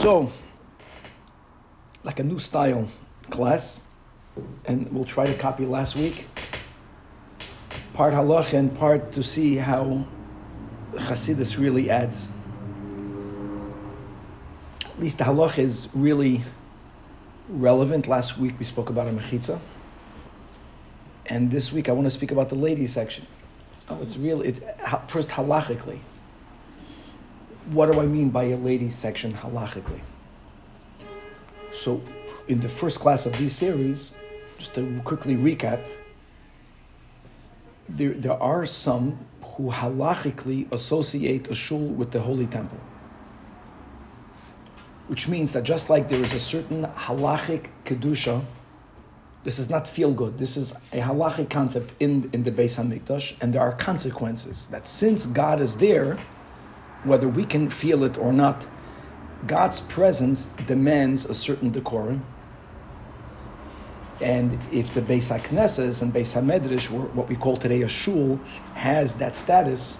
So, like a new style class, and we'll try to copy last week, part halakh and part to see how Hasidus really adds. At least the halakh is really relevant. Last week we spoke about a mechitza, and this week I want to speak about the ladies section. Oh, it's real. It's first halakhically. What do I mean by a ladies section halakhically? So, in the first class of this series, just to quickly recap, there are some who halakhically associate a shul with the Holy Temple, which means that just like there is a certain halakhic Kedusha, this is not feel good, this is a halakhic concept in the Beis Hamikdash, and there are consequences that since God is there, whether we can feel it or not, God's presence demands a certain decorum. And if the Beis Hakneses and Beis Hamedrash, what we call today a shul, has that status,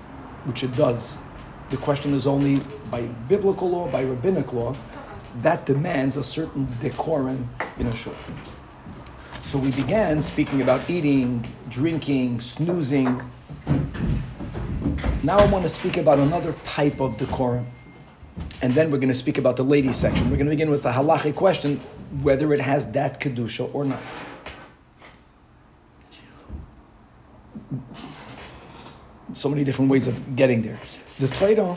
which it does, the question is only by biblical law, by rabbinic law, that demands a certain decorum in a shul. So we began speaking about eating, drinking, snoozing. Now I want to speak about another type of decorum. And then we're going to speak about the ladies section. We're going to begin with the halakhic question, whether it has that kedusha or not. So many different ways of getting there. The Torah,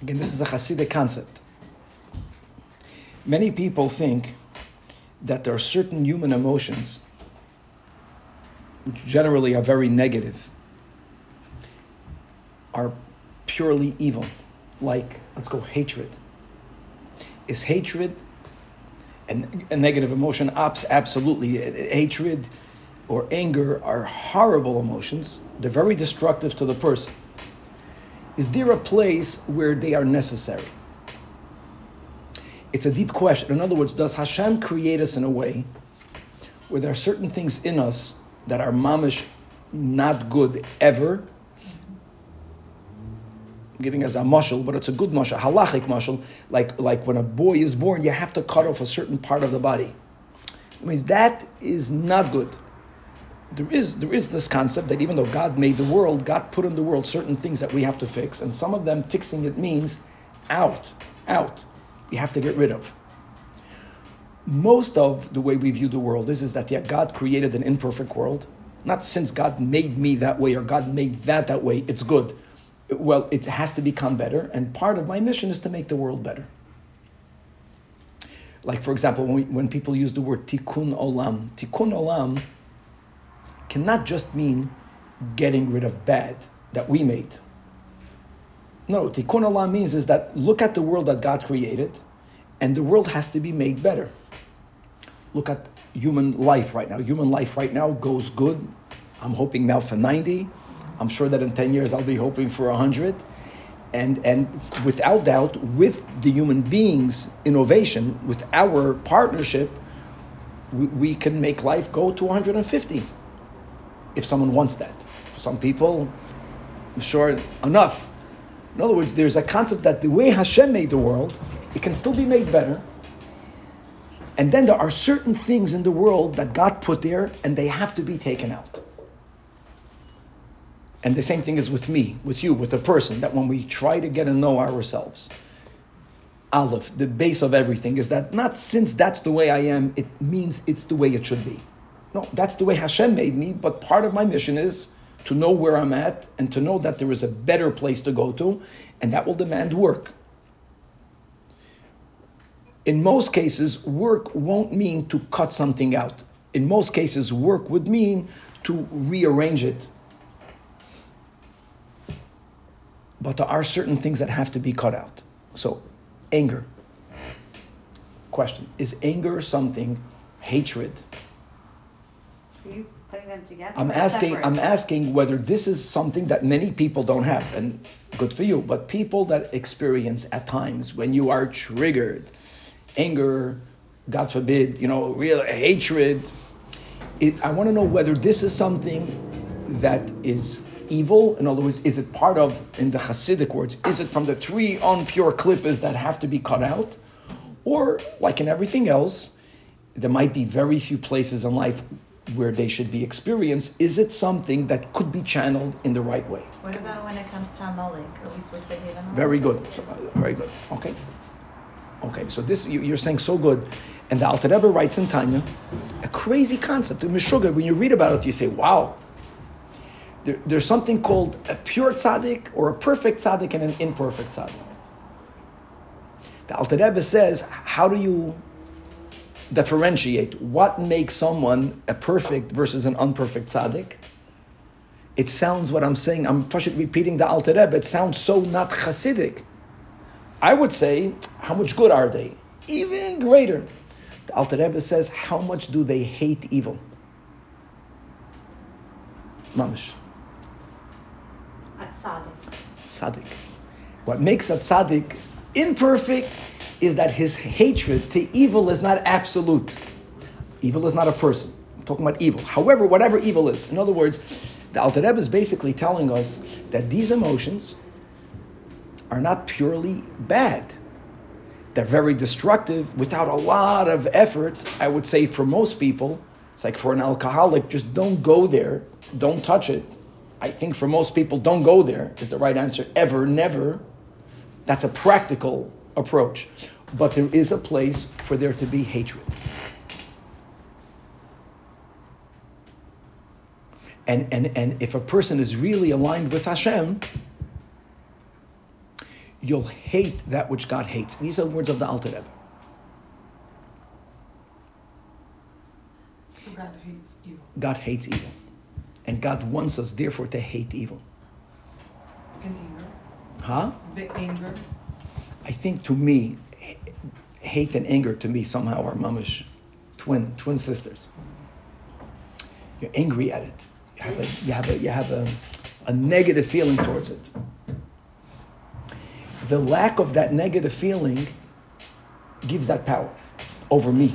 again, this is a Hasidic concept. Many people think that there are certain human emotions which generally are very negative, are purely evil, like, let's go, hatred. Is hatred a negative emotion? Absolutely. Hatred or anger are horrible emotions. They're very destructive to the person. Is there a place where they are necessary? It's a deep question. In other words, does Hashem create us in a way where there are certain things in us that are mamish not good ever? I'm giving us a mashal, but it's a good mashal, halachic mashal. Like when a boy is born, you have to cut off a certain part of the body. It means that is not good. There is this concept that even though God made the world, God put in the world certain things that we have to fix, and some of them fixing it means out. We have to get rid of. Most of the way we view the world is that yeah, God created an imperfect world. Not since God made me that way or God made that way, it's good. Well, it has to become better, and part of my mission is to make the world better. Like, for example, when people use the word tikkun olam cannot just mean getting rid of bad that we made. No, tikkun olam means that look at the world that God created, and the world has to be made better. Look at human life right now. Human life right now goes good. I'm hoping now for 90. I'm sure that in 10 years I'll be hoping for 100. And without doubt, with the human beings' innovation, with our partnership, we can make life go to 150 if someone wants that. For some people, I'm sure, enough. In other words, there's a concept that the way Hashem made the world, it can still be made better. And then there are certain things in the world that God put there, and they have to be taken out. And the same thing is with me, with you, with a person, that when we try to get to know ourselves, Aleph, the base of everything, is that not since that's the way I am, it means it's the way it should be. No, that's the way Hashem made me, but part of my mission is to know where I'm at and to know that there is a better place to go to, and that will demand work. In most cases, work won't mean to cut something out. In most cases, work would mean to rearrange it. But there are certain things that have to be cut out. So, anger. Question, is anger something, hatred? Are you putting them together? I'm asking whether this is something that many people don't have, and good for you, but people that experience at times when you are triggered, anger, God forbid, real hatred. I want to know whether this is something that is evil? In other words, is it part of, in the Hasidic words, is it from the three impure clippers that have to be cut out? Or, like in everything else, there might be very few places in life where they should be experienced. Is it something that could be channeled in the right way? What about when it comes to Amalik? Are we supposed to hate Amalik? Very good. Very good. Okay, so this, you're saying so good. And the Alter Rebbe writes in Tanya, a crazy concept. In Meshuggah, when you read about it, you say, wow. There's something called a pure tzaddik or a perfect tzaddik and an imperfect tzaddik. The Alter Rebbe says, how do you differentiate what makes someone a perfect versus an unperfect tzaddik? It sounds what I'm saying. I'm repeating the Alter Rebbe. It sounds so not Hasidic. I would say, how much good are they? Even greater. The Alter Rebbe says, how much do they hate evil? Mamish. A tzaddik. Tzaddik. What makes a tzaddik imperfect is that his hatred to evil is not absolute. Evil is not a person. I'm talking about evil. However, whatever evil is. In other words, the Alter Rebbe is basically telling us that these emotions are not purely bad. They're very destructive without a lot of effort. I would say for most people, it's like for an alcoholic, just don't go there, don't touch it. I think for most people, don't go there is the right answer. Ever, never. That's a practical approach. But there is a place for there to be hatred. And if a person is really aligned with Hashem, you'll hate that which God hates. These are the words of the Alter Rebbe. So God hates evil. God hates evil. And God wants us, therefore, to hate evil. And anger. Huh? The anger. I think to me, hate and anger to me somehow are mamish twin sisters. You're angry at it. You have a negative feeling towards it. The lack of that negative feeling gives that power over me.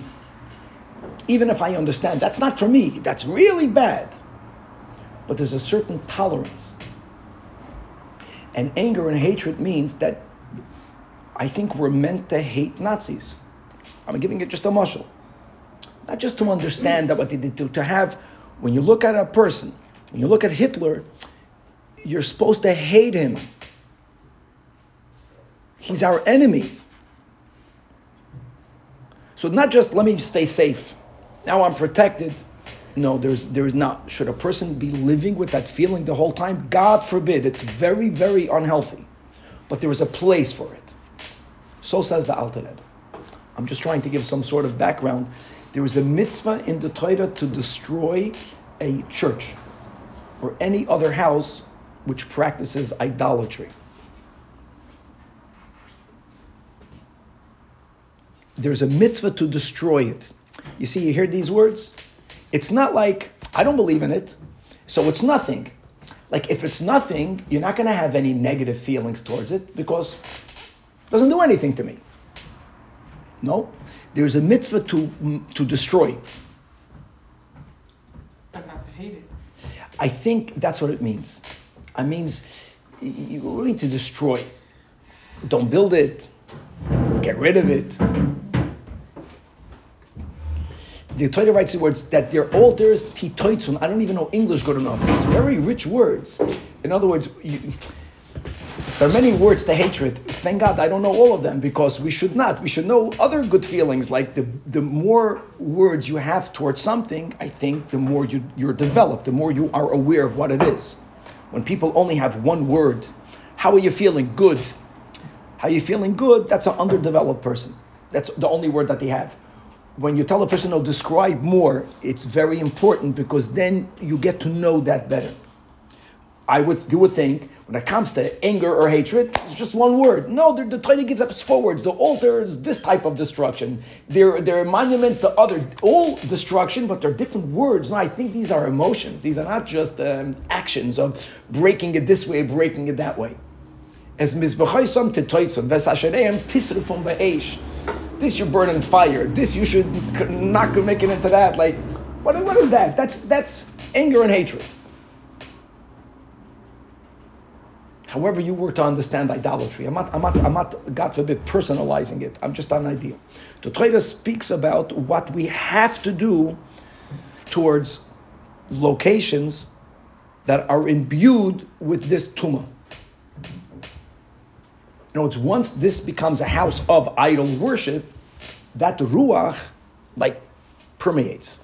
Even if I understand, that's not for me, that's really bad. But there's a certain tolerance. And anger and hatred means that I think we're meant to hate Nazis. I'm giving it just a mushel. Not just to understand that what they did, to have, when you look at a person, when you look at Hitler, you're supposed to hate him. He's our enemy. So not just let me stay safe. Now I'm protected. No, there's not. Should a person be living with that feeling the whole time? God forbid. It's very, very unhealthy. But there is a place for it. So says the Alter Rebbe. I'm just trying to give some sort of background. There is a mitzvah in the Torah to destroy a church or any other house which practices idolatry. There's a mitzvah to destroy it. You see, you hear these words? It's not like, I don't believe in it, so it's nothing. Like, if it's nothing, you're not going to have any negative feelings towards it because it doesn't do anything to me. No, there's a mitzvah to destroy. But not to hate it. I think that's what it means. It means you really need to destroy. Don't build it. Get rid of it. The Torah writes the words that their altars, titoitzun, I don't even know English good enough. It's very rich words. In other words, there are many words to hatred. Thank God I don't know all of them because we should not. We should know other good feelings. Like the more words you have towards something, I think the more you're developed, the more you are aware of what it is. When people only have one word, how are you feeling? Good. How are you feeling? Good. That's an underdeveloped person. That's the only word that they have. When you tell a person, oh, describe more, it's very important because then you get to know that better. You would think, when it comes to anger or hatred, it's just one word. No, the Torah gives us four words. The altars, this type of destruction. There are monuments, the other, all destruction, but they're different words. No, I think these are emotions. These are not just actions of breaking it this way, breaking it that way. As mizbechoisom titoitzon, vesashereim tisrufon ba'esh. This you burn in fire. This you should not make it into that. Like, what is that? That's anger and hatred. however you were to understand idolatry. I'm not, God forbid, personalizing it. I'm just an idea. The Torah speaks about what we have to do towards locations that are imbued with this tumah. In other words, once this becomes a house of idol worship, that ruach, like, permeates.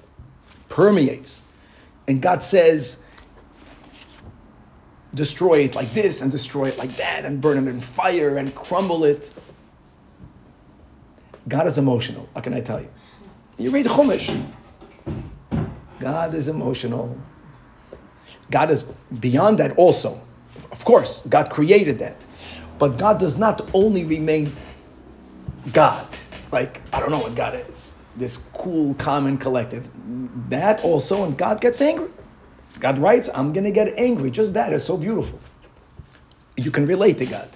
And God says, destroy it like this and destroy it like that and burn it in fire and crumble it. God is emotional. How can I tell you? You read Chumash. God is emotional. God is beyond that also. Of course, God created that. But God does not only remain God. Like, I don't know what God is. This cool, calm, and collected. That also, and God gets angry. God writes, I'm going to get angry. Just that is so beautiful. You can relate to God.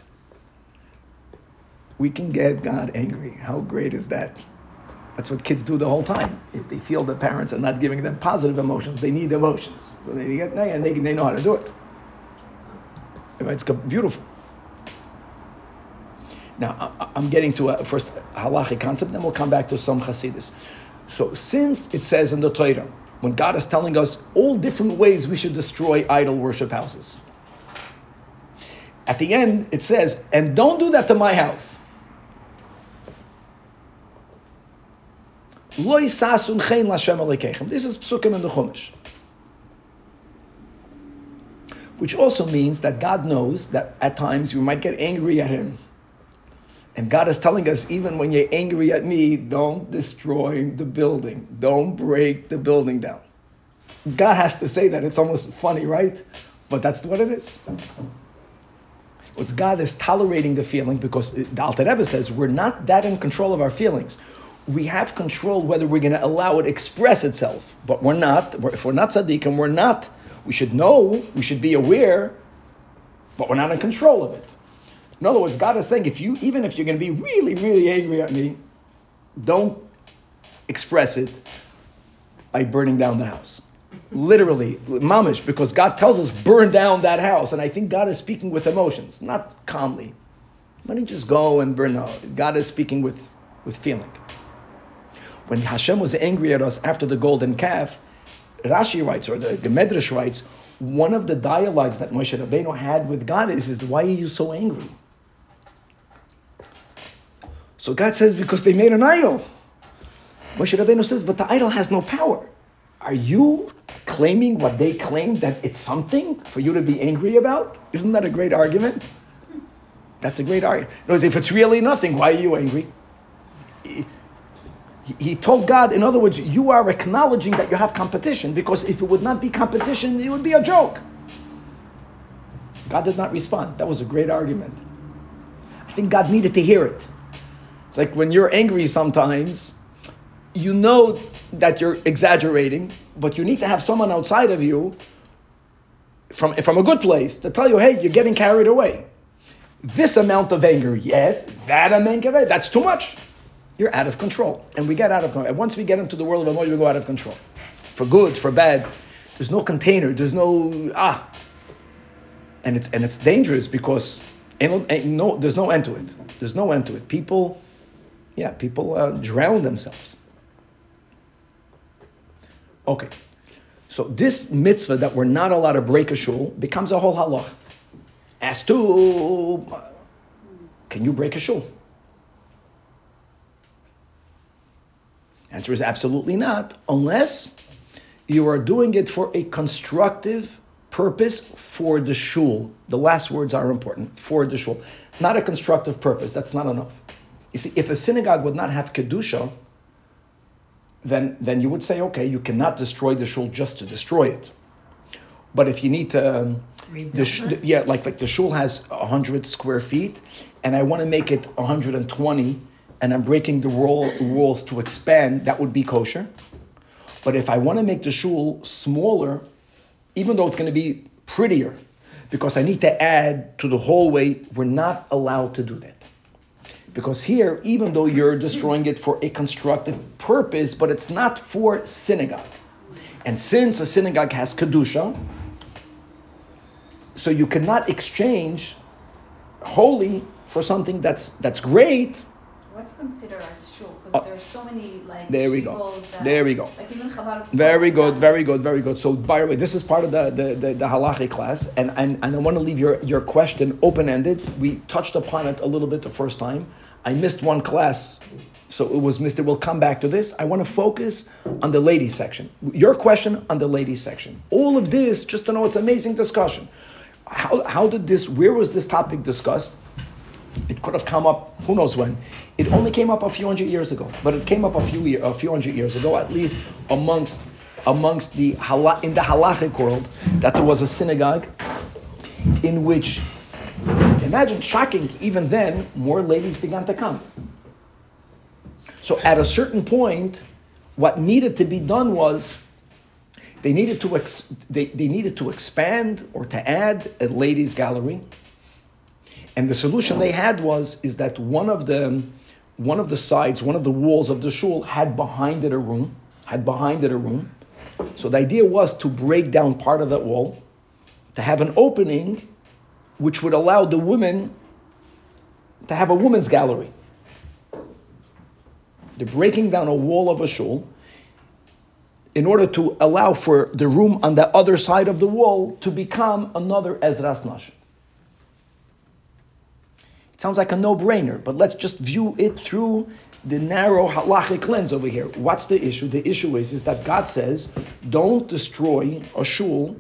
We can get God angry. How great is that? That's what kids do the whole time. If they feel the parents are not giving them positive emotions, they need emotions. So they get angry and they know how to do it. It's beautiful. Now, I'm getting to a first halakhic concept, then we'll come back to some Hasidus. So since it says in the Torah, when God is telling us all different ways we should destroy idol worship houses, at the end it says, and don't do that to my house. Loi sasun chen l'Hashem alekeichem. This is Pesukim in the Chumash. Which also means that God knows that at times you might get angry at him. And God is telling us, even when you're angry at me, don't destroy the building. Don't break the building down. God has to say that. It's almost funny, right? But that's what it is. It's God is tolerating the feeling because the Alter Rebbe says we're not that in control of our feelings. We have control whether we're going to allow it express itself. But we're not. If we're not tzaddik and we're not, we should know, we should be aware, but we're not in control of it. In other words, God is saying, even if you're going to be really, really angry at me, don't express it by burning down the house. Literally, mamish, because God tells us, burn down that house. And I think God is speaking with emotions, not calmly. Let it just go and burn out. God is speaking with feeling. When Hashem was angry at us after the golden calf, Rashi writes, or the Medrash writes, one of the dialogues that Moshe Rabbeinu had with God is why are you so angry? So God says, because they made an idol. Moshe Rabbeinu says, but the idol has no power. Are you claiming what they claim, that it's something for you to be angry about? Isn't that a great argument? That's a great argument. In other words, if it's really nothing, why are you angry? He told God, in other words, you are acknowledging that you have competition, because if it would not be competition, it would be a joke. God did not respond. That was a great argument. I think God needed to hear it. It's like when you're angry sometimes, you know that you're exaggerating, but you need to have someone outside of you from a good place to tell you, hey, you're getting carried away. This amount of anger, yes, that amount of anger, that's too much. You're out of control. And we get out of control. And once we get into the world of emotion, we go out of control. For good, for bad. There's no container. There's no, And it's dangerous because there's no end to it. There's no end to it. People drown themselves. Okay. So this mitzvah that we're not allowed to break a shul becomes a whole halakh. As to, can you break a shul? Answer is absolutely not, unless you are doing it for a constructive purpose for the shul. The last words are important, for the shul. Not a constructive purpose, that's not enough. You see, if a synagogue would not have Kedusha, then you would say, okay, you cannot destroy the shul just to destroy it. But if you need to, the shul has 100 square feet, and I want to make it 120, and I'm breaking the rules to expand, that would be kosher. But if I want to make the shul smaller, even though it's going to be prettier, because I need to add to the hallway, we're not allowed to do that. Because here, even though you're destroying it for a constructive purpose, but it's not for synagogue. And since a synagogue has Kedusha, So you cannot exchange holy for something that's great. What's considered as shul? Because there are so many like. There we go. Like even Chabad. Very good. So by the way, this is part of the halakhic class, and I want to leave your question open-ended. We touched upon it a little bit the first time. I missed one class, so it was missed. We'll come back to this. I want to focus on the ladies section. Your question on the ladies section. All of this just to know it's amazing discussion. How did this? Where was this topic discussed? It could have come up, who knows when. It only came up a few hundred years ago, but it came up a few hundred years ago, at least amongst in the halakhic world, that there was a synagogue in which, imagine, shocking, even then, more ladies began to come. So at a certain point, what needed to be done was they needed to expand or to add a ladies' gallery. And the solution they had is that one of the sides, one of the walls of the shul had behind it a room. So the idea was to break down part of that wall, to have an opening which would allow the women to have a women's gallery. They're breaking down a wall of a shul in order to allow for the room on the other side of the wall to become another Ezras Nashim. Sounds like a no-brainer, but let's just view it through the narrow halachic lens over here. What's the issue? The issue is that God says, don't destroy a shul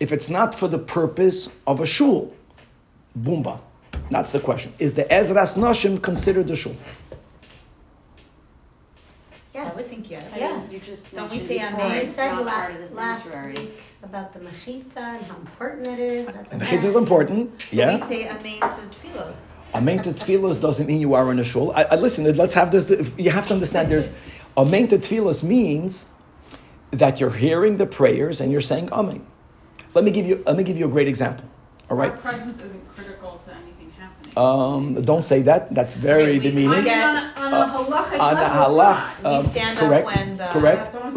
if it's not for the purpose of a shul. Boomba. That's the question. Is the Ezras Nashim considered a shul? Yes. I would think yes. Yes. You just don't we say amen? We said last week about the mechitza and how important it is. Mechitza is important. Yeah. But we say amen to tefillos. Amen to tefillos doesn't mean you are in a shul. Listen, let's have this. You have to understand there's amen to tefillos means that you're hearing the prayers and you're saying amen. Let me give you a great example. All right. Our presence isn't critical to anything happening. Don't say that. That's very demeaning. On a halakh, we stand correct, up when the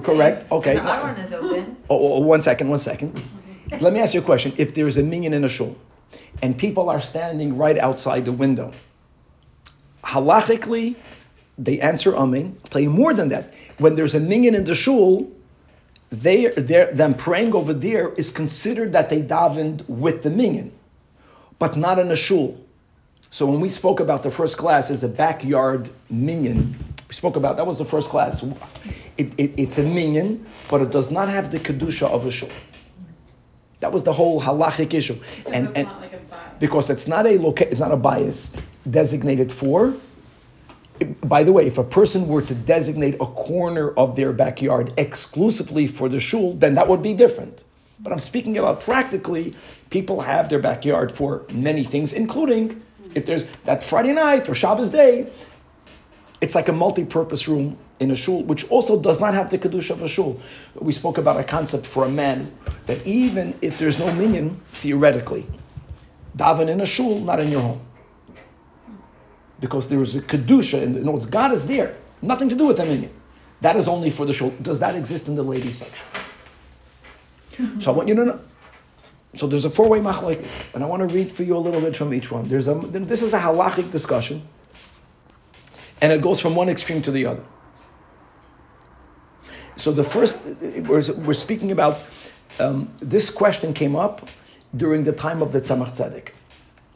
correct. Okay. The aron is open. Oh, one second. Let me ask you a question. If there's a minyan in a shul, and people are standing right outside the window, halakhically, they answer amen. I'll tell you more than that. When there's a minyan in the shul, them praying over there is considered that they davened with the minyan, but not in a shul. So when we spoke about the first class as a backyard minyan, that was the first class. It's a minyan, but it does not have the Kedusha of a shul. That was the whole halachic issue, because it's not a it's not a bias designated for. By the way, if a person were to designate a corner of their backyard exclusively for the shul, then that would be different. But I'm speaking about practically, people have their backyard for many things, including if there's that Friday night or Shabbos day, it's like a multi-purpose room in a shul, which also does not have the Kedusha of a shul. We spoke about a concept for a man that even if there's no minyan, theoretically, daven in a shul, not in your home. Because there is a Kedusha, and God is there. Nothing to do with the minyan. That is only for the shul. Does that exist in the ladies section? Mm-hmm. So I want you to know. So there's a four-way machloket, and I want to read for you a little bit from each one. This is a halachic discussion, and it goes from one extreme to the other. So the first, we're speaking about, this question came up during the time of the Tzemach Tzedek.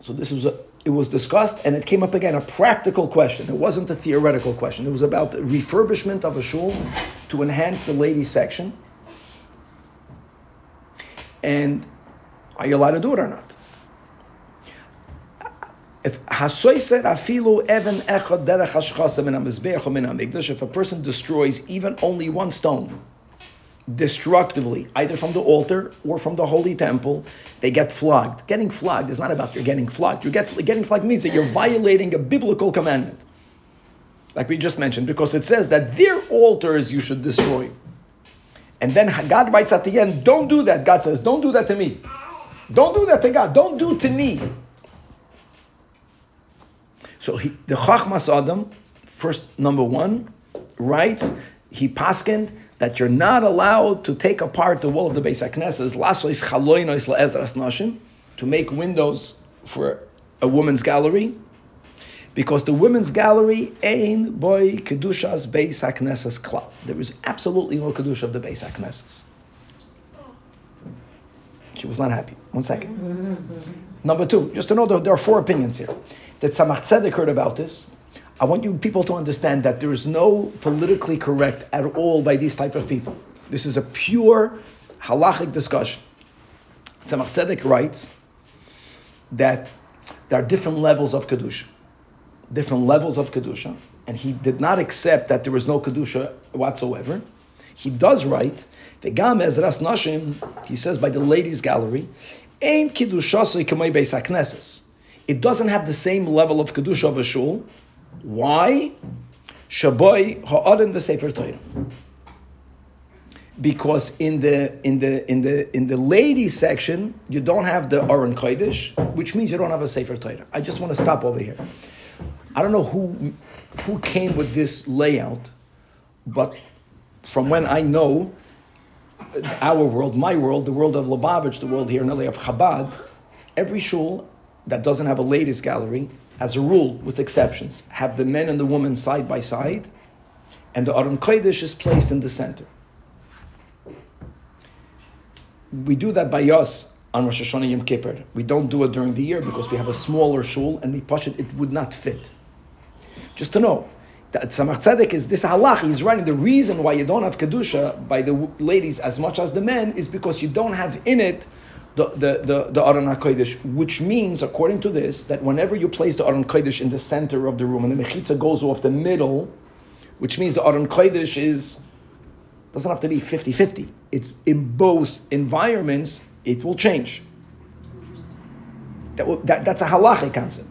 So this was it was discussed, and it came up again, a practical question. It wasn't a theoretical question. It was about the refurbishment of a shul to enhance the ladies section. And are you allowed to do it or not? If a person destroys even only one stone destructively, either from the altar or from the holy temple, they get flogged. Getting flogged is not about you're getting flogged. Getting flogged means that you're violating a biblical commandment, like we just mentioned, because it says that their altars you should destroy. And then God writes at the end, don't do that. God says, don't do that to me. Don't do that to God. Don't do to me. So the Chachmas Adam, first number one, writes, he paskened that you're not allowed to take apart the wall of the Beis Hakneses. to make windows for a woman's gallery, because the women's gallery ain't boy Kedusha's Beis Hakneses klal. There is absolutely no Kedusha of the Beis Hakneses. She was not happy. 1 second. Number two, just to know that there are four opinions here. That Tzemach Tzedek heard about this. I want you people to understand that there is no politically correct at all by these type of people. This is a pure halachic discussion. Tzemach Tzedek writes that there are different levels of Kedusha. And he did not accept that there was no Kedusha whatsoever. He does write, Vegam Ezras Nashim, he says by the ladies' gallery, ain't Kedusha Kamei Beis Hakneses. It doesn't have the same level of Kedusha of a shul. Why? Shaboy ha'aden v'sefer Torah. Because in the ladies section you don't have the aron kodesh, which means you don't have a sefer Torah. I just want to stop over here. I don't know who came with this layout, but from when I know our world, my world, the world of Lubavitch, the world here in LA of Chabad, every shul that doesn't have a ladies' gallery, as a rule, with exceptions, have the men and the women side by side, and the aron kodesh is placed in the center. We do that by us on Rosh Hashanah Yom Kippur. We don't do it during the year because we have a smaller shul and we push it. It would not fit. Just to know that Tzemach Tzedek is this halakh. He's writing the reason why you don't have kedusha by the ladies as much as the men is because you don't have in it the aron kodesh, which means, according to this, that whenever you place the aron kodesh in the center of the room and the mechitza goes off the middle, which means the aron kodesh doesn't have to be 50-50. It's in both environments, it will change. That's a halakhic concept.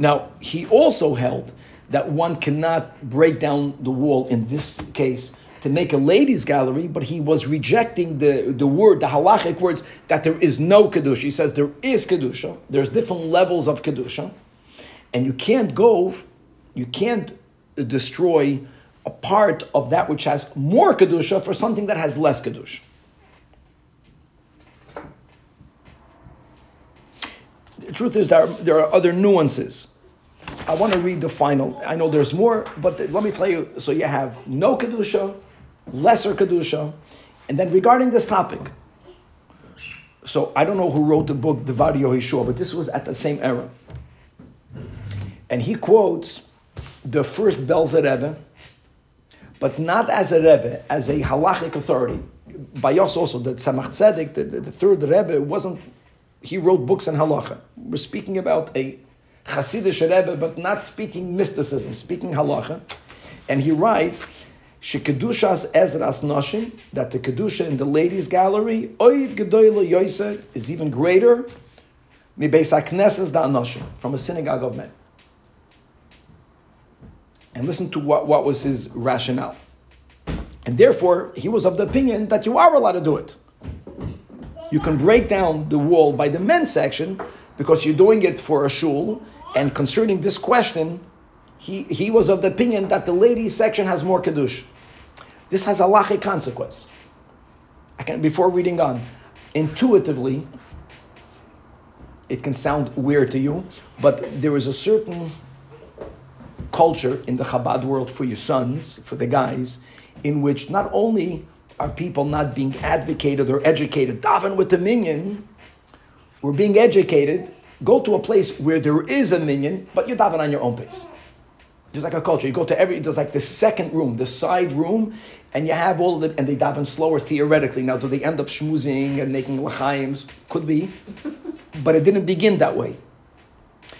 Now, he also held that one cannot break down the wall, in this case, to make a ladies' gallery, but he was rejecting the halakhic words, that there is no Kedusha. He says there is Kedusha. There's different levels of Kedusha. And you can't destroy a part of that which has more Kedusha for something that has less Kedusha. The truth is there are other nuances. I want to read the final. I know there's more, but let me tell you. So you have no Kedusha, lesser Kedusha, and then regarding this topic. So I don't know who wrote the book, but this was at the same era. And he quotes the first Belzer Rebbe, but not as a Rebbe, as a halachic authority. Bayos also, the Tzemach Tzedek, the third Rebbe, wasn't. He wrote books on halacha. We're speaking about a Hasidish Rebbe, but not speaking mysticism, speaking halacha. And he writes, Shekedushas Ezras Nashim, that the Kedusha in the ladies' gallery, Oid Gedoyle Yoise, is even greater, Mi Beis Hakneses Da Nashim, from a synagogue of men. And listen to what was his rationale. And therefore, he was of the opinion that you are allowed to do it. You can break down the wall by the men's section because you're doing it for a shul. And concerning this question, he was of the opinion that the ladies' section has more Kedusha. This has a halachic consequence. Before reading on, intuitively, it can sound weird to you, but there is a certain culture in the Chabad world for your sons, for the guys, in which not only are people not being advocated or educated, daven with the minyan, we're being educated, go to a place where there is a minyan, but you daven on your own pace. Just like a culture, you go to there's like the second room, the side room, and you have all of it, and they daven slower theoretically. Now, do they end up schmoozing and making l'chaims? Could be, but it didn't begin that way.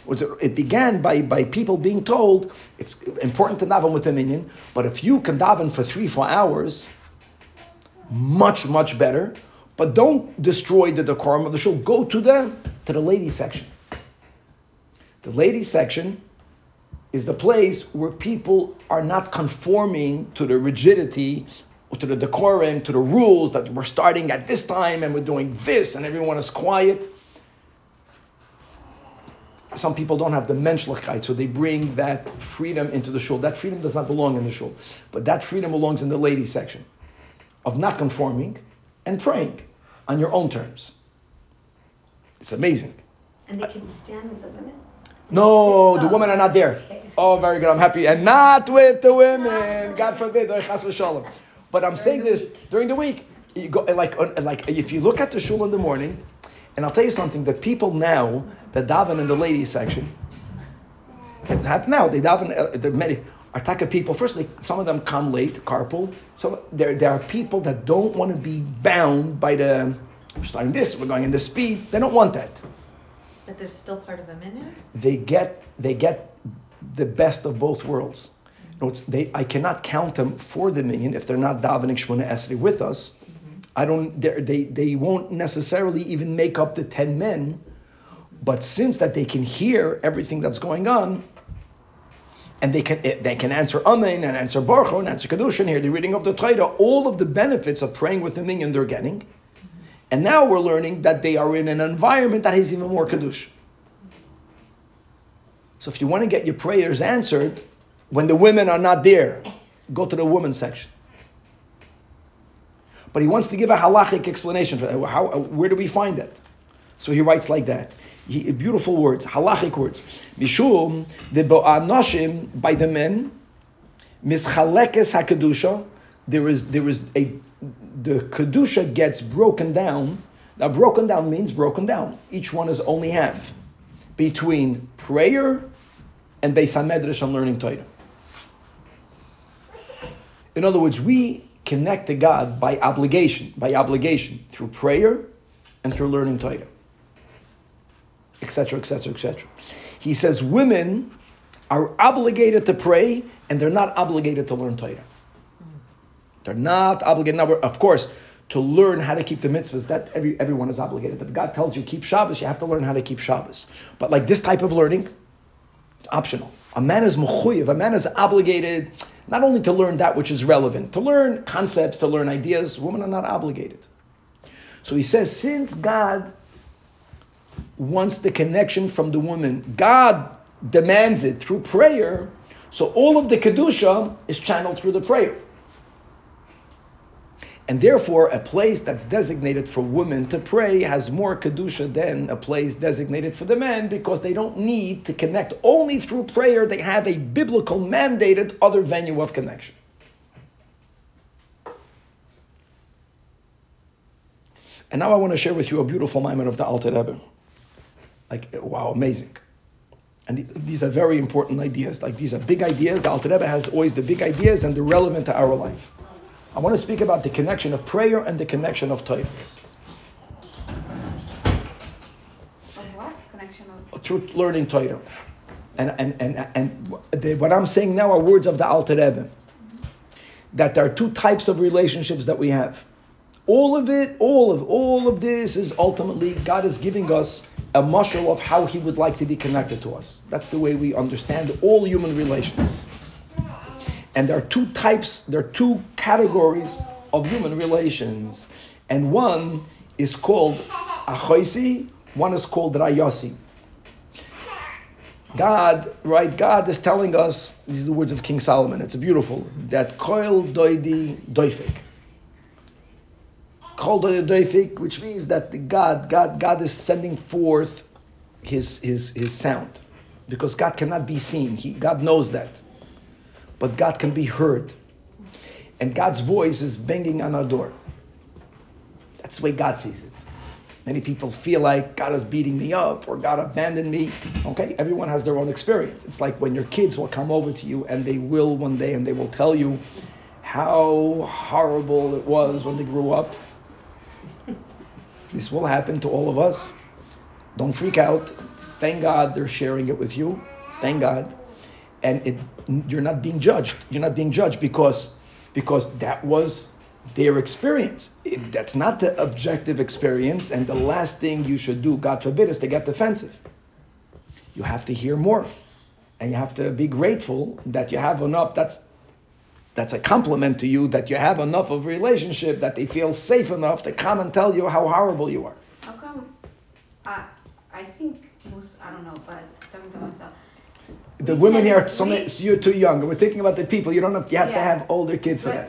It began by people being told it's important to daven with the minyan, but if you can daven for 3-4 hours, much better, but don't destroy the decorum of the shul. Go to the ladies' section. The ladies' section is the place where people are not conforming to the rigidity, to the decorum, to the rules that we're starting at this time and we're doing this and everyone is quiet. Some people don't have the menschlichkeit, so they bring that freedom into the shul. That freedom does not belong in the shul, but that freedom belongs in the ladies' section of not conforming and praying on your own terms. It's amazing. And they can stand with the women? No, the women are not there. Okay. Oh, very good. I'm happy. And not with the women. God forbid. But I'm saying this during the week. You go, like if you look at the shul in the morning, and I'll tell you something, the people now that daven in the ladies section, it's happened now. They daven. There are many type of people. First, some of them come late, carpool. So there are people that don't want to be bound by the. We're starting this. We're going in the speed. They don't want that. But they're still part of the minyan? They get the best of both worlds. Mm-hmm. No, I cannot count them for the minyan if they're not davening Shmona Esrei with us. Mm-hmm. They won't necessarily even make up the 10 men, but since that they can hear everything that's going on, and they can answer Amen and answer Baruch Hu and answer Kedusha and hear the reading of the Torah, all of the benefits of praying with the minyan they're getting. And now we're learning that they are in an environment that is even more Kedusha. So if you want to get your prayers answered, when the women are not there, go to the women's section. But he wants to give a halakhic explanation for that. Where do we find that? So he writes like that. Beautiful words, halakhic words. Mishum, the bo'anoshim, by the men, mischalekes hakedusha, There is the Kedusha gets broken down. Now, broken down means broken down. Each one is only half. Between prayer and Beis Hamedrash and learning Torah. In other words, we connect to God by obligation, through prayer and through learning Torah. Etc., etc., etc. He says women are obligated to pray and they're not obligated to learn Torah. They're not obligated. Now, of course, to learn how to keep the mitzvahs, that everyone is obligated. If God tells you keep Shabbos, you have to learn how to keep Shabbos. But like this type of learning, it's optional. A man is mechuyev. A man is obligated not only to learn that which is relevant, to learn concepts, to learn ideas. Women are not obligated. So he says, since God wants the connection from the woman, God demands it through prayer. So all of the kedusha is channeled through the prayer. And therefore, a place that's designated for women to pray has more Kedusha than a place designated for the men, because they don't need to connect. Only through prayer, they have a biblical mandated other venue of connection. And now I want to share with you a beautiful moment of the Alter Rebbe. Wow, amazing. And these are very important ideas. These are big ideas. The Alter Rebbe has always the big ideas and they're relevant to our life. I want to speak about the connection of prayer and the connection of Torah. Through learning Torah. And what I'm saying now are words of the Alter Rebbe. Mm-hmm. That there are two types of relationships that we have. All of this is ultimately God is giving us a mashal of how He would like to be connected to us. That's the way we understand all human relations. And there are two categories of human relations. And one is called achoisi, one is called rayasi. God is telling us, these are the words of King Solomon, it's beautiful, that koil doidi doifik. Koil doidi doifik, which means that God is sending forth his sound. Because God cannot be seen. God knows that. But God can be heard. And God's voice is banging on our door. That's the way God sees it. Many people feel like God is beating me up or God abandoned me. Okay, everyone has their own experience. It's like when your kids will come over to you and they will one day and they will tell you how horrible it was when they grew up. This will happen to all of us. Don't freak out. Thank God they're sharing it with you. Thank God. And you're not being judged. You're not being judged because that was their experience. That's not the objective experience. And the last thing you should do, God forbid, is to get defensive. You have to hear more. And you have to be grateful that you have enough. That's a compliment to you, that you have enough of a relationship that they feel safe enough to come and tell you how horrible you are. How come? I think most, I don't know, but talking to myself, the women here, you're too young. We're thinking about the people. You have to have older kids for that.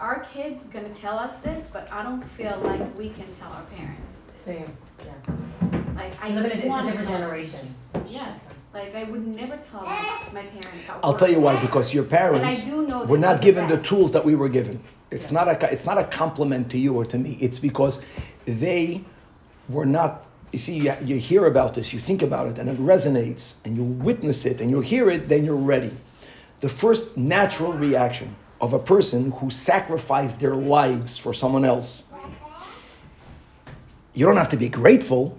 Our kids gonna tell us this, but I don't feel like we can tell our parents. Same. Yeah. I live in a different generation. Yes. Like, I would never tell my parents. I'll tell you why, because your parents were not given the tools that we were given. It's not a compliment to you or to me. It's because they were not. You see, you hear about this, you think about it, and it resonates, and you witness it, and you hear it, then you're ready. The first natural reaction of a person who sacrificed their lives for someone else, you don't have to be grateful.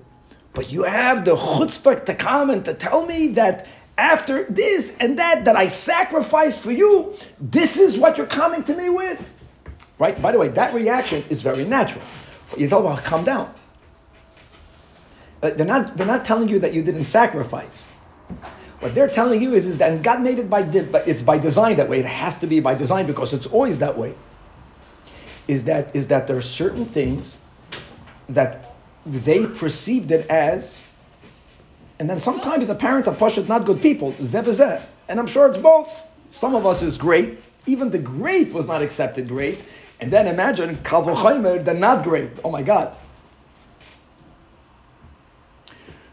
But you have the chutzpah to come and to tell me that after this and that I sacrificed for you, this is what you're coming to me with. Right? By the way, that reaction is very natural. You tell them, calm down. They're not telling you that you didn't sacrifice. What they're telling you is that God made it it's by design that way. It has to be by design because it's always that way. Is that there are certain things that they perceived it as, and then sometimes the parents are pashut not good people, zeh v'zeh, and I'm sure it's both. Some of us is great, even the great was not accepted great, and then imagine kal v'chomer, they're not great. Oh my God.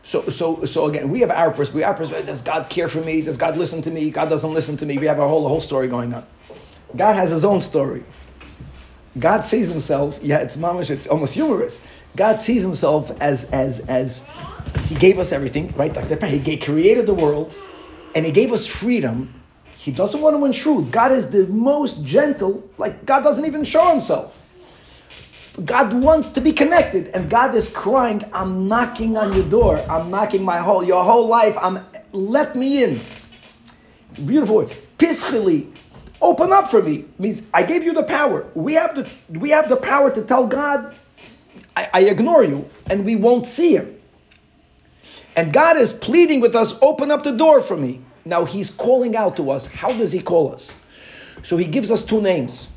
So again, we have our perspective. Does God care for me? Does God listen to me? God doesn't listen to me. We have a whole story going on. God has his own story. God sees himself. Yeah, it's mamash. It's almost humorous. God sees himself as he gave us everything, right? He created the world, and he gave us freedom. He doesn't want to intrude. God is the most gentle. Like, God doesn't even show himself. God wants to be connected, and God is crying, I'm knocking on your door. I'm knocking your whole life. Let me in. It's a beautiful word. Pischili. Open up for me. Means, I gave you the power. We have the power to tell God, I ignore you, and we won't see him. And God is pleading with us, open up the door for me. Now he's calling out to us. How does he call us? So he gives us two names.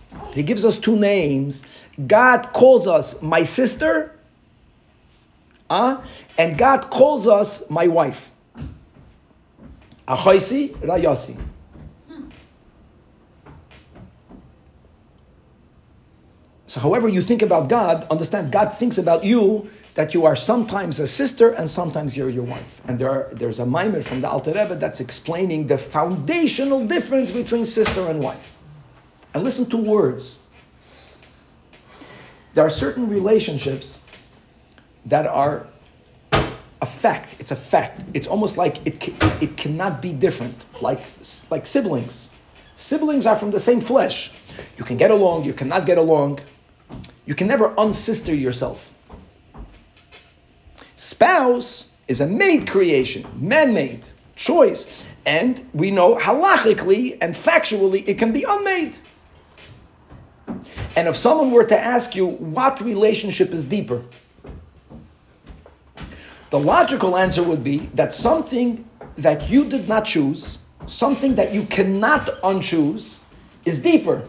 God calls us my sister, and God calls us my wife. Achoisi, rayasi. So however you think about God, understand God thinks about you that you are sometimes a sister and sometimes you're your wife. And there's a maimer from the Alter Rebbe that's explaining the foundational difference between sister and wife. And listen to words. There are certain relationships that are a fact. It's a fact. It's almost like it cannot be different, like siblings. Siblings are from the same flesh. You can get along, you cannot get along. You can never unsister yourself. Spouse is a made creation, man-made, choice. And we know halakhically and factually it can be unmade. And if someone were to ask you, what relationship is deeper? The logical answer would be that something that you did not choose, something that you cannot unchoose, is deeper.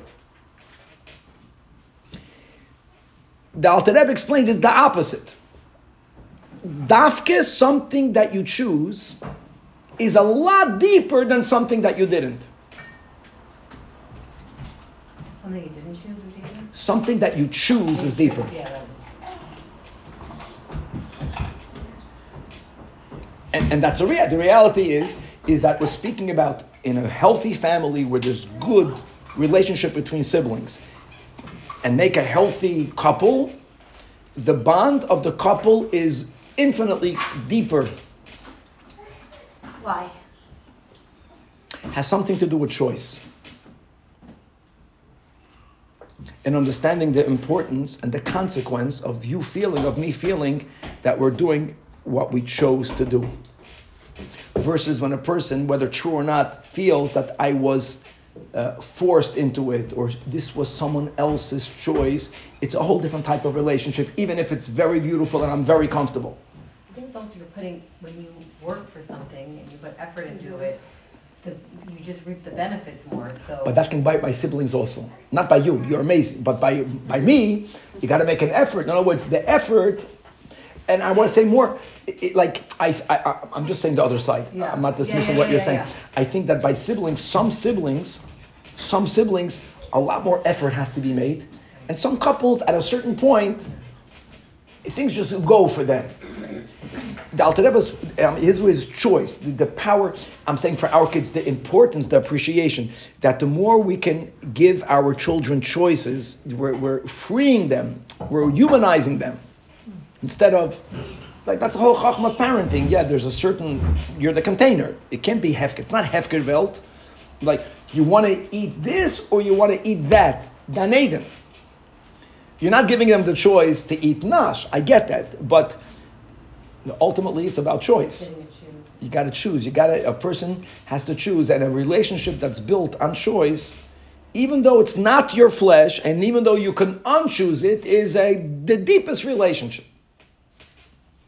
The Alter Rebbe explains it's the opposite. Dafke, something that you choose, is a lot deeper than something that you didn't. Something you didn't choose is deeper? Something that you choose is deeper. Yeah. And that's the reality is that we're speaking about in a healthy family where there's good relationship between siblings. And make a healthy couple, the bond of the couple is infinitely deeper. Why? Has something to do with choice. And understanding the importance and the consequence of you feeling, of me feeling, that we're doing what we chose to do. Versus when a person, whether true or not, feels that I was forced into it, or this was someone else's choice. It's a whole different type of relationship, even if it's very beautiful and I'm very comfortable. I think it's also when you work for something and you put effort into it, you just reap the benefits more. So. But that can bite my siblings also. Not by you, you're amazing, but by me, you got to make an effort. In other words, the effort. And I want to say more, I'm just saying the other side. Yeah. I'm not dismissing what you're saying. Yeah. I think that by siblings, some siblings, a lot more effort has to be made. And some couples, at a certain point, things just go for them. The Alter Rebbe's, his way is choice, the power, I'm saying for our kids, the importance, the appreciation, that the more we can give our children choices, we're freeing them, we're humanizing them, instead of, like, that's the whole Chachma parenting. Yeah, there's a certain, you're the container. It can't be Hefker. It's not Hefker Welt. Like, you want to eat this or you want to eat that. Gan Eden. You're not giving them the choice to eat Nash. I get that. But ultimately, it's about choice. You got to choose. A person has to choose. And a relationship that's built on choice, even though it's not your flesh, and even though you can unchoose it, is the deepest relationship.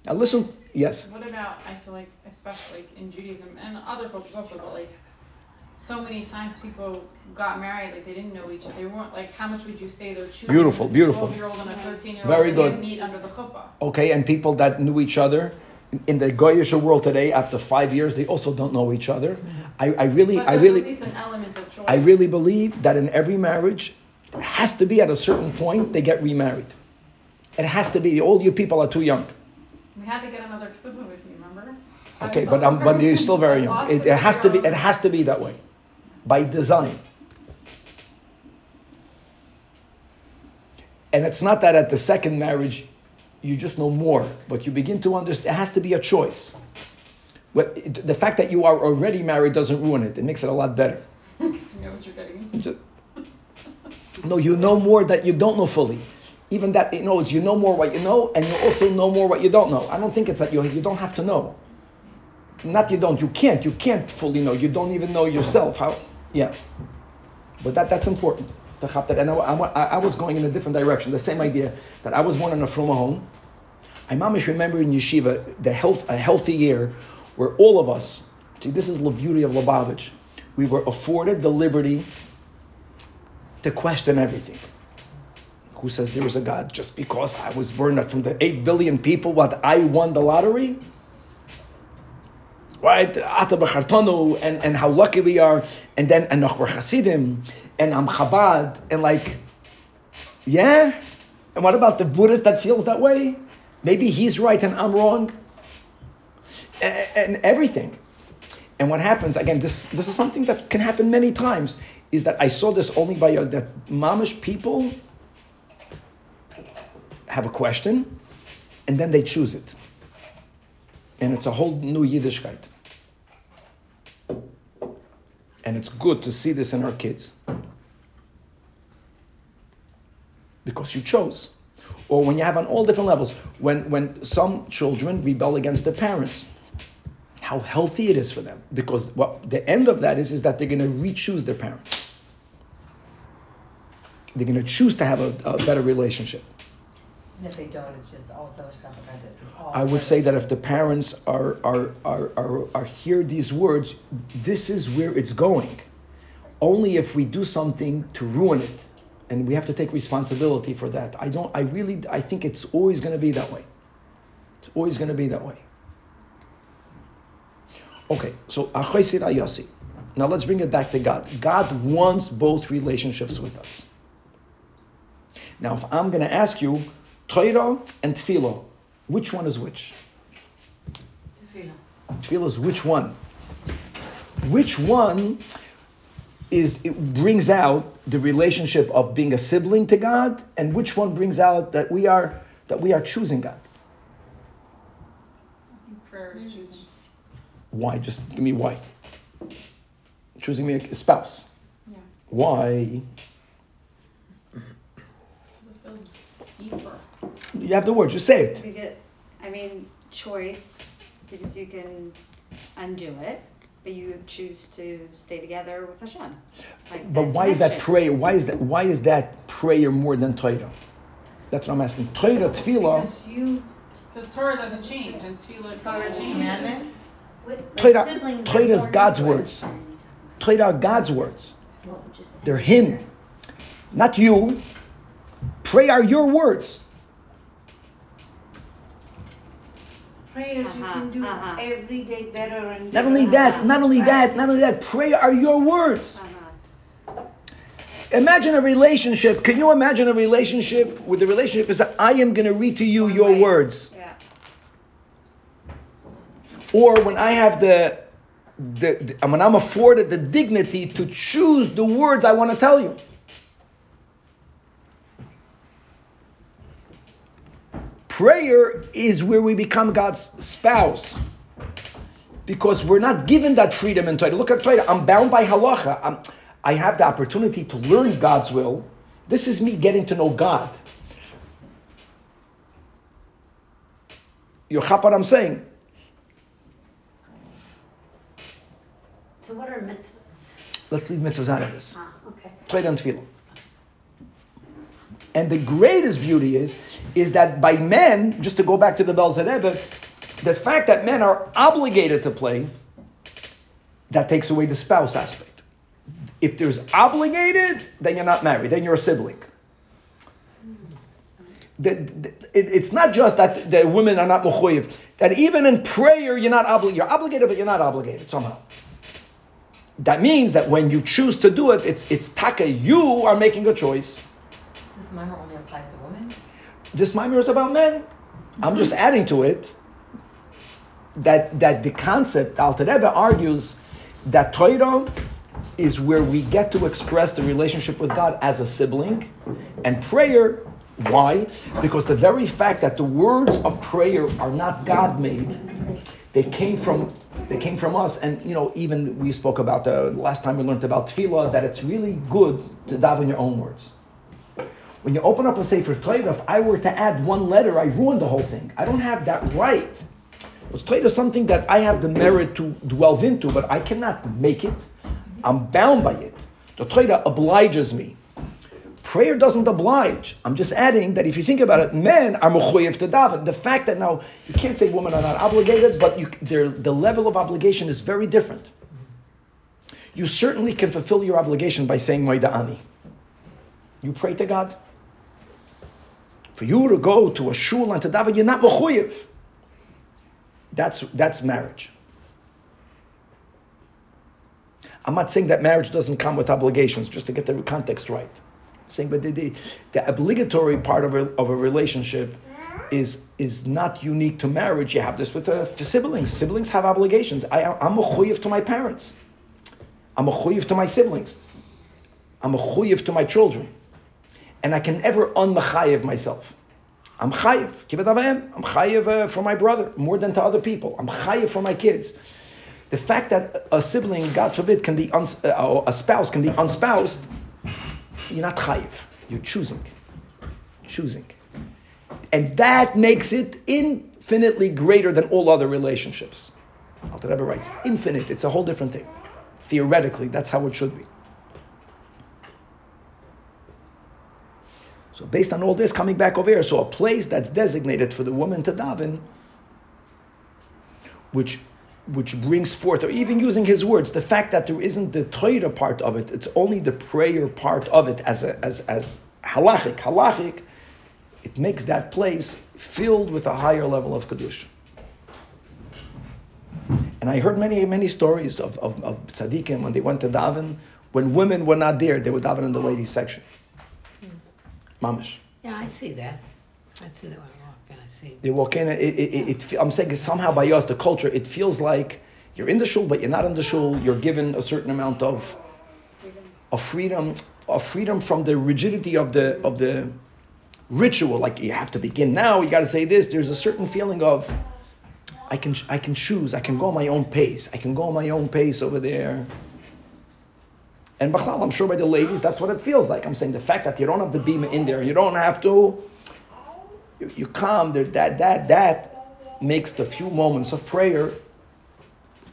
Now listen, yes? What about, I feel like, especially like in Judaism, and other cultures also, but like, so many times people got married, like they didn't know each other. They weren't like, how much would you say they're choosing? Beautiful. A 12-year-old and a 13-year-old. Very good. Meet under the chuppah. Okay, and people that knew each other, in the Goyish world today, after 5 years, they also don't know each other. Mm-hmm. I really, at least an element of choice. I really believe that in every marriage, it has to be at a certain point, they get remarried. It has to be, all you people are too young. We had to get another Pesukah with you, remember? Okay, but you're still very young. It has to be that way, by design. And it's not that at the second marriage, you just know more, but you begin to understand. It has to be a choice. But the fact that you are already married doesn't ruin it. It makes it a lot better. Because you know what you're getting into. No, you know more that you don't know fully. Even that, it's you know more what you know, and you also know more what you don't know. I don't think it's that you don't have to know. Not you can't fully know. You don't even know yourself. But that's important to have that. And I was going in a different direction. The same idea that I was born in a fruma home. I mamish remember in yeshiva a healthy year where all of us, see, this is the beauty of Lubavitch, we were afforded the liberty to question everything. Who says there is a God? Just because I was born from the 8 billion people, what, I won the lottery? Right? And how lucky we are. And then, and we're Hasidim. And I'm Chabad. And like, yeah? And what about the Buddhist that feels that way? Maybe he's right and I'm wrong. And everything. And what happens, again, this is something that can happen many times, is that I saw this only by us, that mamish people have a question, and then they choose it. And it's a whole new Yiddishkeit. And it's good to see this in our kids. Because you chose. Or when you have on all different levels, when some children rebel against their parents, how healthy it is for them. Because the end of that is that they're going to re-choose their parents. They're going to choose to have a better relationship. And if they don't, it's just also complicated. I would say that if the parents are hear these words, this is where it's going. Only if we do something to ruin it, and we have to take responsibility for that. I think it's always going to be that way. It's always going to be that way. Okay, so achoisid ayasi. Now let's bring it back to God. God wants both relationships with us. Now, if I'm going to ask you, Torah and Tefillah, which one is which? Tefillah. Tefillah is which one? Which one brings out the relationship of being a sibling to God, and which one brings out that we are choosing God? I think prayer is choosing. Why? Just give me why. Choosing me a spouse. Yeah. Why? Deeper. You have the words, you say it. Choice, because you can undo it, but you choose to stay together with Hashem. Why is that prayer more than Torah? That's what I'm asking. Torah, Tefillah. Because Torah doesn't change, and Tefillah changes. Torah is God's words. Torah are God's words. They're Him, not you. Pray are your words. Prayers you can do every day better and better. Not only that, prayer are your words. Imagine a relationship. Can you imagine a relationship where the relationship is that I am going to read to you your words? Yeah. Or when I have when I'm afforded the dignity to choose the words I want to tell you. Prayer is where we become God's spouse, because we're not given that freedom in Torah. Look at Torah. I'm bound by halakha. I have the opportunity to learn God's will. This is me getting to know God. You chap what I'm saying? So what are mitzvahs? Let's leave mitzvahs out of this. Okay. Torah and tefillah. And the greatest beauty is that by men, just to go back to the Belzer Rebbe, the fact that men are obligated to play, that takes away the spouse aspect. If there's obligated, then you're not married, then you're a sibling. It's not just that the women are not mechuyev, that even in prayer you're not obligated. You're obligated, but you're not obligated somehow. That means that when you choose to do it, it's taka, you are making a choice. This mimer only applies to women? This mimer is about men. I'm just adding to it that the concept, Alter Rebbe argues that Torah is where we get to express the relationship with God as a sibling, and prayer, why? Because the very fact that the words of prayer are not God-made, they came from us. And you know, even we spoke about the last time we learned about tefillah, that it's really good to daven your own words. When you open up a Sefer Torah, if I were to add one letter, I ruined the whole thing. I don't have that right. Because Torah is something that I have the merit to delve into, but I cannot make it. I'm bound by it. The Torah obliges me. Prayer doesn't oblige. I'm just adding that if you think about it, men are mechuyev to daven. The fact that now you can't say women are not obligated, but the level of obligation is very different. You certainly can fulfill your obligation by saying Moeda'ani. You pray to God. For you to go to a shul and to daven, you're not mechuyev. That's marriage. I'm not saying that marriage doesn't come with obligations, just to get the context right. I'm saying, but the obligatory part of a relationship is not unique to marriage. You have this with siblings. Siblings have obligations. I'm mechuyev to my parents. I'm mechuyev to my siblings. I'm mechuyev to my children. And I can never unmechayev myself. I'm chayev. I'm chayev for my brother more than to other people. I'm chayev for my kids. The fact that a sibling, God forbid, can be a spouse can be unspoused, you're not chayev. You're choosing, and that makes it infinitely greater than all other relationships. Alter Rebbe writes, infinite. It's a whole different thing. Theoretically, that's how it should be. So based on all this, coming back over here, so a place that's designated for the woman to daven, which brings forth, or even using his words, the fact that there isn't the Torah part of it, it's only the prayer part of it as halakhic, it makes that place filled with a higher level of Kedusha. And I heard many stories of tzaddikim when they went to daven, when women were not there, they were daven in the ladies' section. Mamish. Yeah, I see that. I see that when I walk in. I see. They walk in. I'm saying somehow by us, the culture, it feels like you're in the shul, but you're not in the shul. You're given a certain amount of freedom from the rigidity of the ritual. Like you have to begin now. You got to say this. There's a certain feeling of I can choose. I can go my own pace. I can go my own pace over there. And b'chlal, I'm sure by the ladies, that's what it feels like. I'm saying the fact that you don't have the bima in there, you don't have to, you calm, that makes the few moments of prayer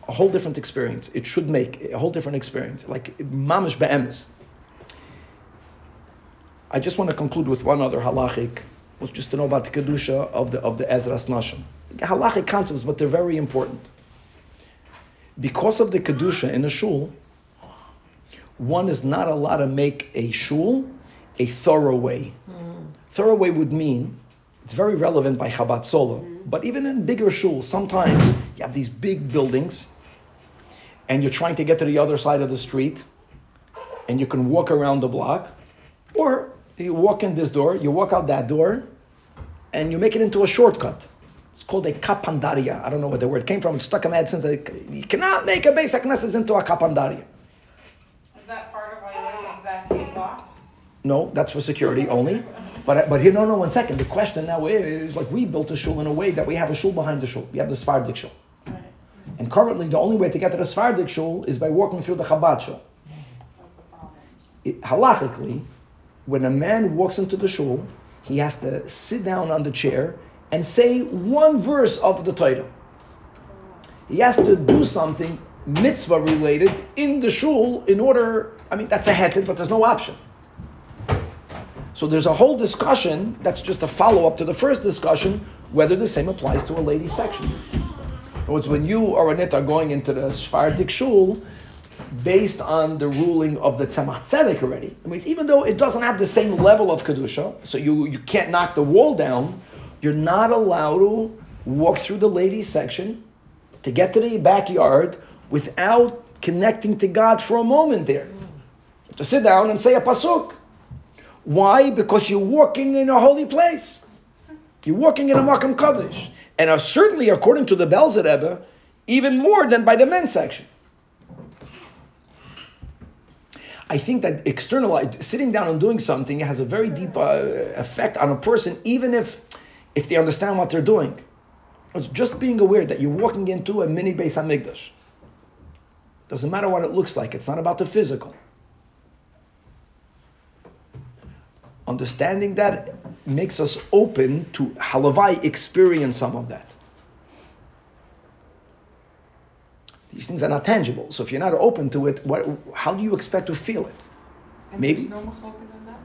a whole different experience. It should make a whole different experience, like mamish be'emes. I just want to conclude with one other halachic, was just to know about the kedusha of the Ezras Nashim. Halachic concepts, but they're very important. Because of the kedusha in a shul, one is not allowed to make a shul a thorough way. Mm. Thorough way would mean, it's very relevant by Chabad Solo, but even in bigger shuls, sometimes you have these big buildings and you're trying to get to the other side of the street and you can walk around the block, or you walk in this door, you walk out that door, and you make it into a shortcut. It's called a kapandaria. I don't know where the word came from. It's stuck in my head since you cannot make a Beis Hakneses into a kapandaria. Is that part of why you're exactly locked? No, that's for security only. But here, no, 1 second. The question now is, like, we built a shul in a way that we have a shul behind the shul. We have the Sephardic shul. Right. And currently, the only way to get to the Sephardic shul is by walking through the Chabad shul. Halakhically, when a man walks into the shul, he has to sit down on the chair and say one verse of the Torah. He has to do something mitzvah-related in the shul in order, that's a hectic, but there's no option. So there's a whole discussion that's just a follow-up to the first discussion, whether the same applies to a ladies' section. In other words, when you or a nit are going into the Sephardic shul, based on the ruling of the Tzemach Tzedek already, even though it doesn't have the same level of Kedusha, so you can't knock the wall down, you're not allowed to walk through the ladies' section to get to the backyard without connecting to God for a moment there. To sit down and say a pasuk. Why? Because you're walking in a holy place. You're walking in a Aron HaKodesh. And are certainly, according to the Belzer Rebbe, even more than by the men's section. I think that externalized, sitting down and doing something has a very deep effect on a person, even if they understand what they're doing. It's just being aware that you're walking into a mini Beis Hamikdash. Doesn't matter what it looks like. It's not about the physical. Understanding that makes us open to halavai experience some of that. These things are not tangible, so if you're not open to it, how do you expect to feel it? And maybe there's no machloket on that.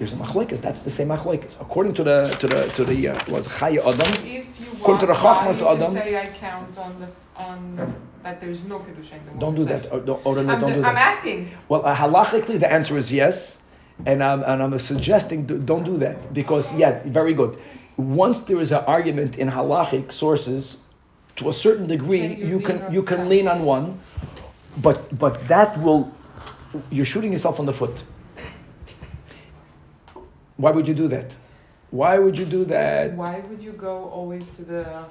There's a machloket. That's the same machloket. According to the was Chaya Adam. If you walk to the Chachmas Adam, say I count on that there's no kedusha in the world. Don't do that. I'm asking. Well, halakhically, the answer is yes. And I'm suggesting don't do that because very good. Once there is an argument in halachic sources, to a certain degree you can lean on one, but that will, you're shooting yourself in the foot. Why would you do that? Why would you do that? Why would you go always to the?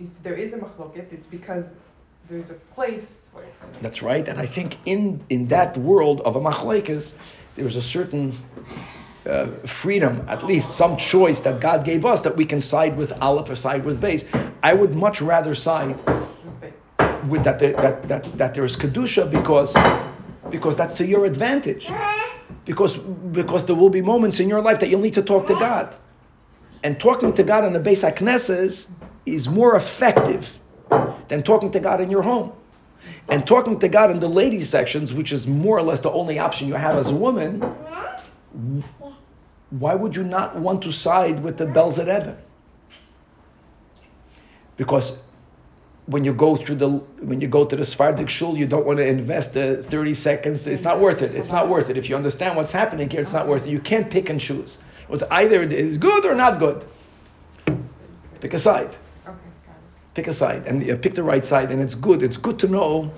If there is a machloket, it's because there's a place for it. That's right, and I think in that world of a machlokes, there's a certain freedom, at least some choice that God gave us that we can side with Aleph or side with Beis. I would much rather side with that there is Kedusha because that's to your advantage. Because there will be moments in your life that you'll need to talk to God. And talking to God in the Beis Hakneses is more effective than talking to God in your home. And talking to God in the ladies' sections, which is more or less the only option you have as a woman, why would you not want to side with the Belzer Rebbe? Because when you go to the Sephardic shul, you don't want to invest the 30 seconds. It's not worth it. It's not worth it. If you understand what's happening here, it's not worth it. You can't pick and choose. It's either it is good or not good. Pick a side. Pick a side and pick the right side, and it's good. It's good to know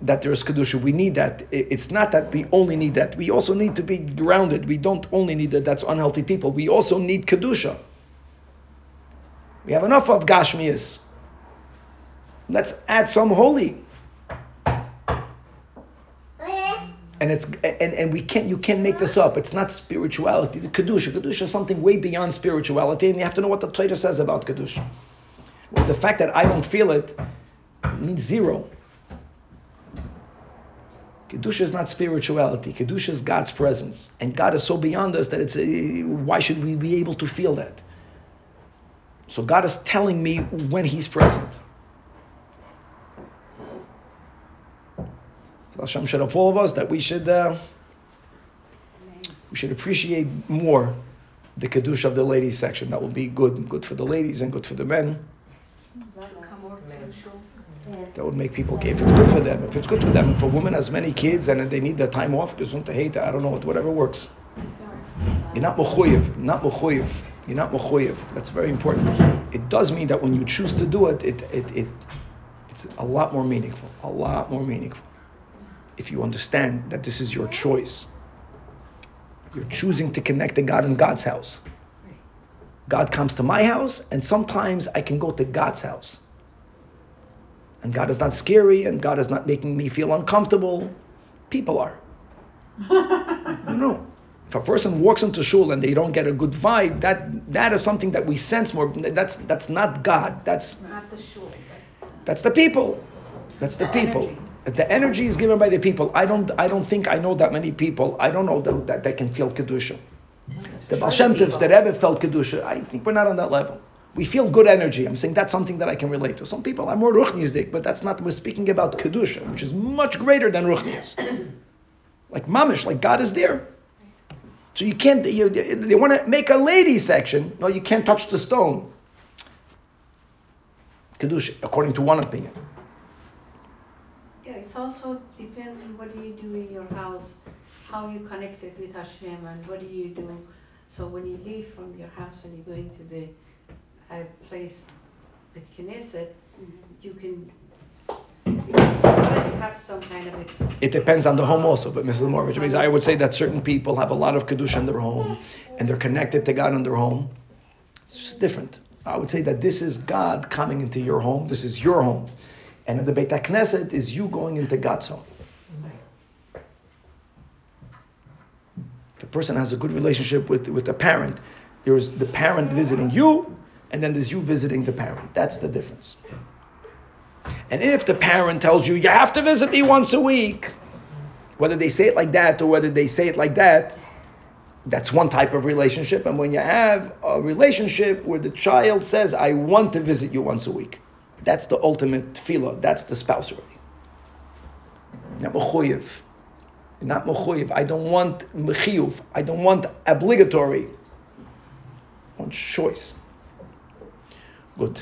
that there is Kedusha. We need that. It's not that we only need that. We also need to be grounded. We don't only need that. That's unhealthy people. We also need Kedusha. We have enough of Gashmias. Let's add some holy. And it's and we can't. You can't make this up. It's not spirituality. The Kedusha is something way beyond spirituality, and you have to know what the Torah says about Kedusha. The fact that I don't feel it means zero. Kedusha is not spirituality. Kedusha is God's presence. And God is so beyond us that why should we be able to feel that? So God is telling me when He's present. Hashem should help all of us that we should appreciate more the Kedusha of the ladies section. That will be good for the ladies and good for the men. That would make people okay. If it's good for them, if a woman has many kids and they need their time off, I don't know, whatever works. You're not mechuyev. That's very important. It does mean that when you choose to do it, it's a lot more meaningful. if you understand that this is your choice. You're choosing to connect to God in God's house. God comes to my house, and sometimes I can go to God's house. And God is not scary, and God is not making me feel uncomfortable. People are. You know, if a person walks into shul and they don't get a good vibe, that is something that we sense more. That's not God. That's not the shul. That's the people. That's the people. Energy. The energy is given by the people. I don't think I know that many people. I don't know that they can feel Kedusha. The Baal Shem Tovs, the Rebbe felt Kedusha. I think we're not on that level. We feel good energy. I'm saying that's something that I can relate to. Some people are more Rukhni, but that's not, we're speaking about Kedusha, which is much greater than Rukhni. Like mamish, like God is there. So you can't, they want to make a lady section. No, you can't touch the stone. Kedusha, according to one opinion. Yeah, it's also depends on what do you do in your house, how you connected with Hashem, and what do you do. So when you leave from your house and you're going to the place with Knesset, you can have some kind of it. It depends on the home also, but Mrs. Moravich, means I would say that certain people have a lot of Kedusha in their home, and they're connected to God in their home. It's just different. I would say that this is God coming into your home. This is your home. And in the Beit HaKnesset is you going into God's home. If a person has a good relationship with a parent, there's the parent visiting you, and then there's you visiting the parent. That's the difference. And if the parent tells you, you have to visit me once a week, whether they say it like that or whether they say it like that, that's one type of relationship. And when you have a relationship where the child says, I want to visit you once a week, that's the ultimate tefillah. That's the spouse already. Not mechuyev. Not mechuyev. I don't want mechiyuv. I don't want obligatory. I want choice. Good.